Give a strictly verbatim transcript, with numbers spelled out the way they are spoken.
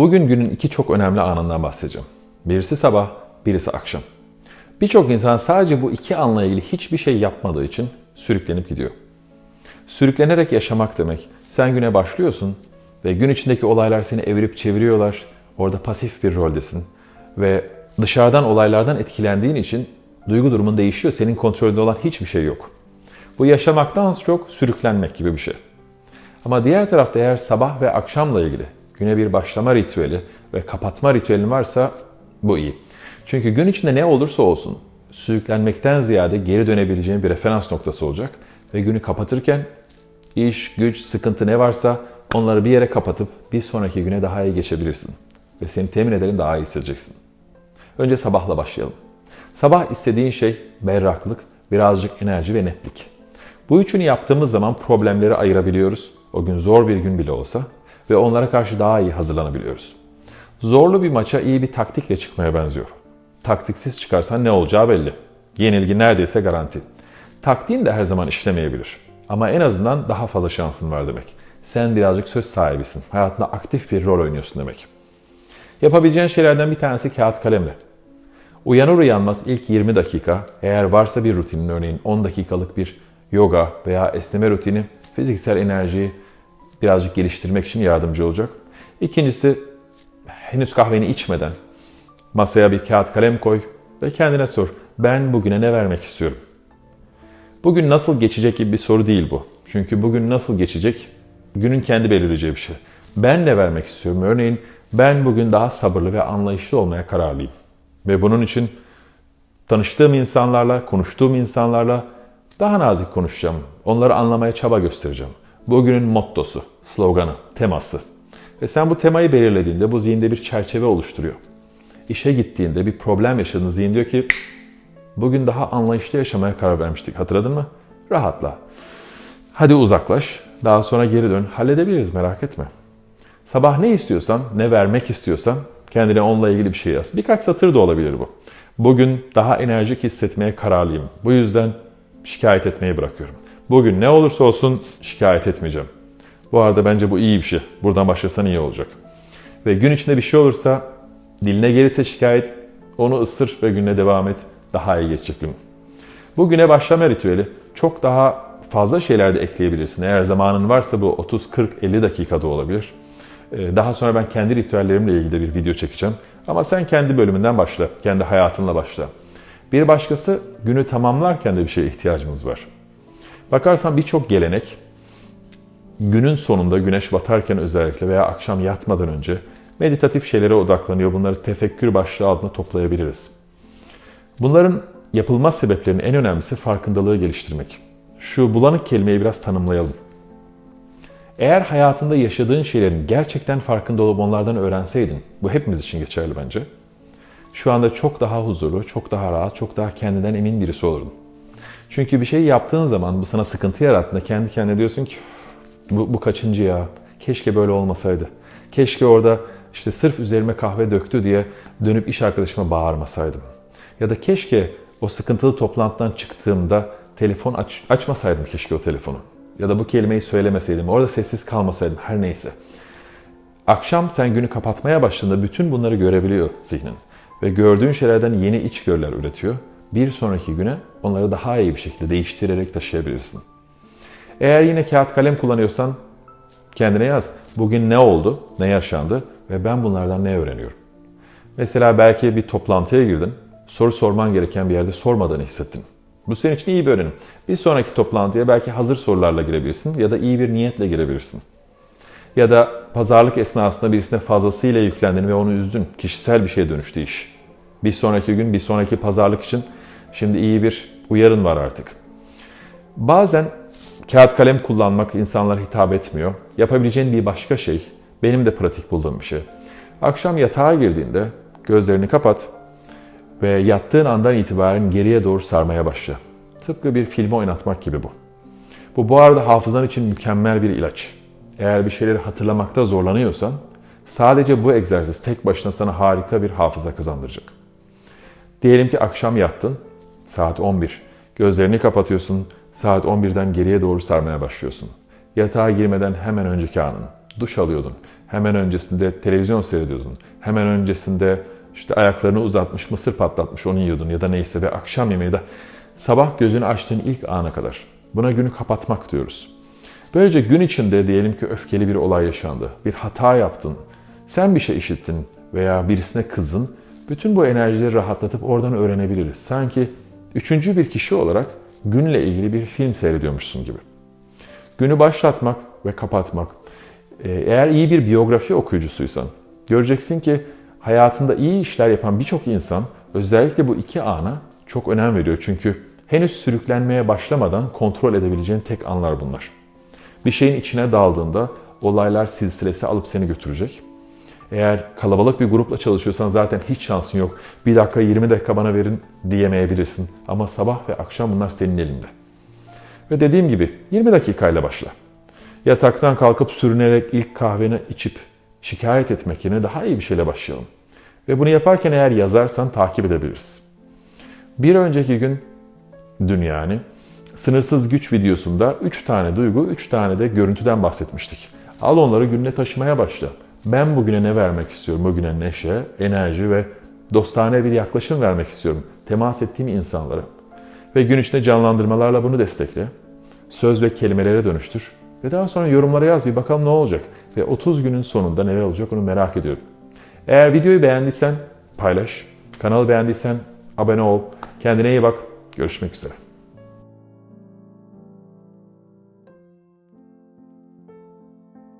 Bugün günün iki çok önemli anından bahsedeceğim. Birisi sabah, birisi akşam. Birçok insan sadece bu iki anla ilgili hiçbir şey yapmadığı için sürüklenip gidiyor. Sürüklenerek yaşamak demek, sen güne başlıyorsun ve gün içindeki olaylar seni evirip çeviriyorlar, orada pasif bir roldesin ve dışarıdan olaylardan etkilendiğin için duygu durumun değişiyor, senin kontrolünde olan hiçbir şey yok. Bu yaşamaktan çok sürüklenmek gibi bir şey. Ama diğer tarafta eğer sabah ve akşamla ilgili güne bir başlama ritüeli ve kapatma ritüelin varsa bu iyi. Çünkü gün içinde ne olursa olsun sürüklenmekten ziyade geri dönebileceğin bir referans noktası olacak. Ve günü kapatırken iş, güç, sıkıntı ne varsa onları bir yere kapatıp bir sonraki güne daha iyi geçebilirsin. Ve seni temin ederim daha iyi hissedeceksin. Önce sabahla başlayalım. Sabah istediğin şey berraklık, birazcık enerji ve netlik. Bu üçünü yaptığımız zaman problemleri ayırabiliyoruz. O gün zor bir gün bile olsa ve onlara karşı daha iyi hazırlanabiliyoruz. Zorlu bir maça iyi bir taktikle çıkmaya benziyor. Taktiksiz çıkarsan ne olacağı belli. Yenilgi neredeyse garanti. Taktiğin de her zaman işlemeyebilir. Ama en azından daha fazla şansın var demek. Sen birazcık söz sahibisin. Hayatında aktif bir rol oynuyorsun demek. Yapabileceğin şeylerden bir tanesi kağıt kalemle. Uyanır uyanmaz ilk yirmi dakika, eğer varsa bir rutinin, örneğin on dakikalık bir yoga veya esneme rutini fiziksel enerjiyi birazcık geliştirmek için yardımcı olacak. İkincisi, henüz kahveni içmeden masaya bir kağıt kalem koy ve kendine sor. Ben bugüne ne vermek istiyorum? Bugün nasıl geçecek gibi bir soru değil bu. Çünkü bugün nasıl geçecek, günün kendi belirleyeceği bir şey. Ben ne vermek istiyorum? Örneğin ben bugün daha sabırlı ve anlayışlı olmaya kararlıyım. Ve bunun için tanıştığım insanlarla, konuştuğum insanlarla daha nazik konuşacağım. Onları anlamaya çaba göstereceğim. Bugünün mottosu, sloganı, teması. Ve sen bu temayı belirlediğinde bu zihinde bir çerçeve oluşturuyor. İşe gittiğinde bir problem yaşadığın zihin diyor ki bugün daha anlayışlı yaşamaya karar vermiştik. Hatırladın mı? Rahatla. Hadi uzaklaş. Daha sonra geri dön. Halledebiliriz, merak etme. Sabah ne istiyorsan, ne vermek istiyorsan kendine onunla ilgili bir şey yaz. Birkaç satır da olabilir bu. Bugün daha enerjik hissetmeye kararlıyım. Bu yüzden şikayet etmeyi bırakıyorum. Bugün ne olursa olsun şikayet etmeyeceğim. Bu arada bence bu iyi bir şey. Buradan başlasan iyi olacak. Ve gün içinde bir şey olursa, diline gelirse şikayet, onu ısır ve gününe devam et. Daha iyi geçecek gün. Bu güne başlama ritüeli çok daha fazla şeyler de ekleyebilirsin. Eğer zamanın varsa bu otuz, kırk, elli dakikada olabilir. Daha sonra ben kendi ritüellerimle ilgili de bir video çekeceğim. Ama sen kendi bölümünden başla, kendi hayatınla başla. Bir başkası, günü tamamlarken de bir şeye ihtiyacımız var. Bakarsan birçok gelenek günün sonunda, güneş batarken özellikle veya akşam yatmadan önce meditatif şeylere odaklanıyor. Bunları tefekkür başlığı altında toplayabiliriz. Bunların yapılma sebeplerinin en önemlisi farkındalığı geliştirmek. Şu bulanık kelimeyi biraz tanımlayalım. Eğer hayatında yaşadığın şeylerin gerçekten farkında olup onlardan öğrenseydin, bu hepimiz için geçerli bence, şu anda çok daha huzurlu, çok daha rahat, çok daha kendinden emin birisi olurdun. Çünkü bir şey yaptığın zaman bu sana sıkıntı yarattığında kendi kendine diyorsun ki bu, bu kaçıncı ya, keşke böyle olmasaydı. Keşke orada işte sırf üzerime kahve döktü diye dönüp iş arkadaşıma bağırmasaydım. Ya da keşke o sıkıntılı toplantıdan çıktığımda telefon aç, açmasaydım keşke o telefonu. Ya da bu kelimeyi söylemeseydim, orada sessiz kalmasaydım, her neyse. Akşam sen günü kapatmaya başladığında bütün bunları görebiliyor zihnin. Ve gördüğün şeylerden yeni içgörüler üretiyor. Bir sonraki güne onları daha iyi bir şekilde değiştirerek taşıyabilirsin. Eğer yine kağıt kalem kullanıyorsan kendine yaz. Bugün ne oldu, ne yaşandı ve ben bunlardan ne öğreniyorum? Mesela belki bir toplantıya girdin. Soru sorman gereken bir yerde sormadığını hissettin. Bu senin için iyi bir öğrenim. Bir sonraki toplantıya belki hazır sorularla girebilirsin ya da iyi bir niyetle girebilirsin. Ya da pazarlık esnasında birisine fazlasıyla yüklendin ve onu üzdün. Kişisel bir şeye dönüştü iş. Bir sonraki gün, bir sonraki pazarlık için şimdi iyi bir uyarın var artık. Bazen kağıt kalem kullanmak insanlara hitap etmiyor. Yapabileceğin bir başka şey, benim de pratik bulduğum bir şey. Akşam yatağa girdiğinde gözlerini kapat. Ve yattığın andan itibaren geriye doğru sarmaya başla. Tıpkı bir filmi oynatmak gibi bu. Bu bu arada hafızan için mükemmel bir ilaç. Eğer bir şeyleri hatırlamakta zorlanıyorsan, sadece bu egzersiz tek başına sana harika bir hafıza kazandıracak. Diyelim ki akşam yattın, saat on bir. Gözlerini kapatıyorsun, saat on birden geriye doğru sarmaya başlıyorsun. Yatağa girmeden hemen önceki anın. duş alıyordun. Hemen öncesinde televizyon seyrediyordun. Hemen öncesinde işte ayaklarını uzatmış, mısır patlatmış, onu yiyordun ya da neyse ve akşam yemeği de sabah gözünü açtığın ilk ana kadar. Buna günü kapatmak diyoruz. Böylece gün içinde diyelim ki öfkeli bir olay yaşandı, bir hata yaptın, sen bir şey işittin veya birisine kızdın. Bütün bu enerjileri rahatlatıp oradan öğrenebiliriz. Sanki üçüncü bir kişi olarak günle ilgili bir film seyrediyormuşsun gibi. Günü başlatmak ve kapatmak. Eğer iyi bir biyografi okuyucusuysan, göreceksin ki hayatında iyi işler yapan birçok insan özellikle bu iki ana çok önem veriyor. Çünkü henüz sürüklenmeye başlamadan kontrol edebileceğin tek anlar bunlar. Bir şeyin içine daldığında olaylar silsilesi alıp seni götürecek. Eğer kalabalık bir grupla çalışıyorsan zaten hiç şansın yok. Bir dakika, yirmi dakika bana verin diyemeyebilirsin. Ama sabah ve akşam bunlar senin elinde. Ve dediğim gibi yirmi dakikayla başla. Yataktan kalkıp sürünerek ilk kahveni içip şikayet etmek yerine daha iyi bir şeyle başlayalım. Ve bunu yaparken eğer yazarsan takip edebiliriz. Bir önceki gün dün yani sınırsız güç videosunda üç tane duygu, üç tane de görüntüden bahsetmiştik. Al onları gününe taşımaya başla. Ben bugüne ne vermek istiyorum? Bugüne neşe, enerji ve dostane bir yaklaşım vermek istiyorum. Temas ettiğim insanlara. Ve gün içinde canlandırmalarla bunu destekle. Söz ve kelimelere dönüştür. Ve daha sonra yorumlara yaz, bir bakalım ne olacak. Ve otuz günün sonunda neler olacak onu merak ediyorum. Eğer videoyu beğendiysen paylaş. Kanalı beğendiysen abone ol. Kendine iyi bak. Görüşmek üzere.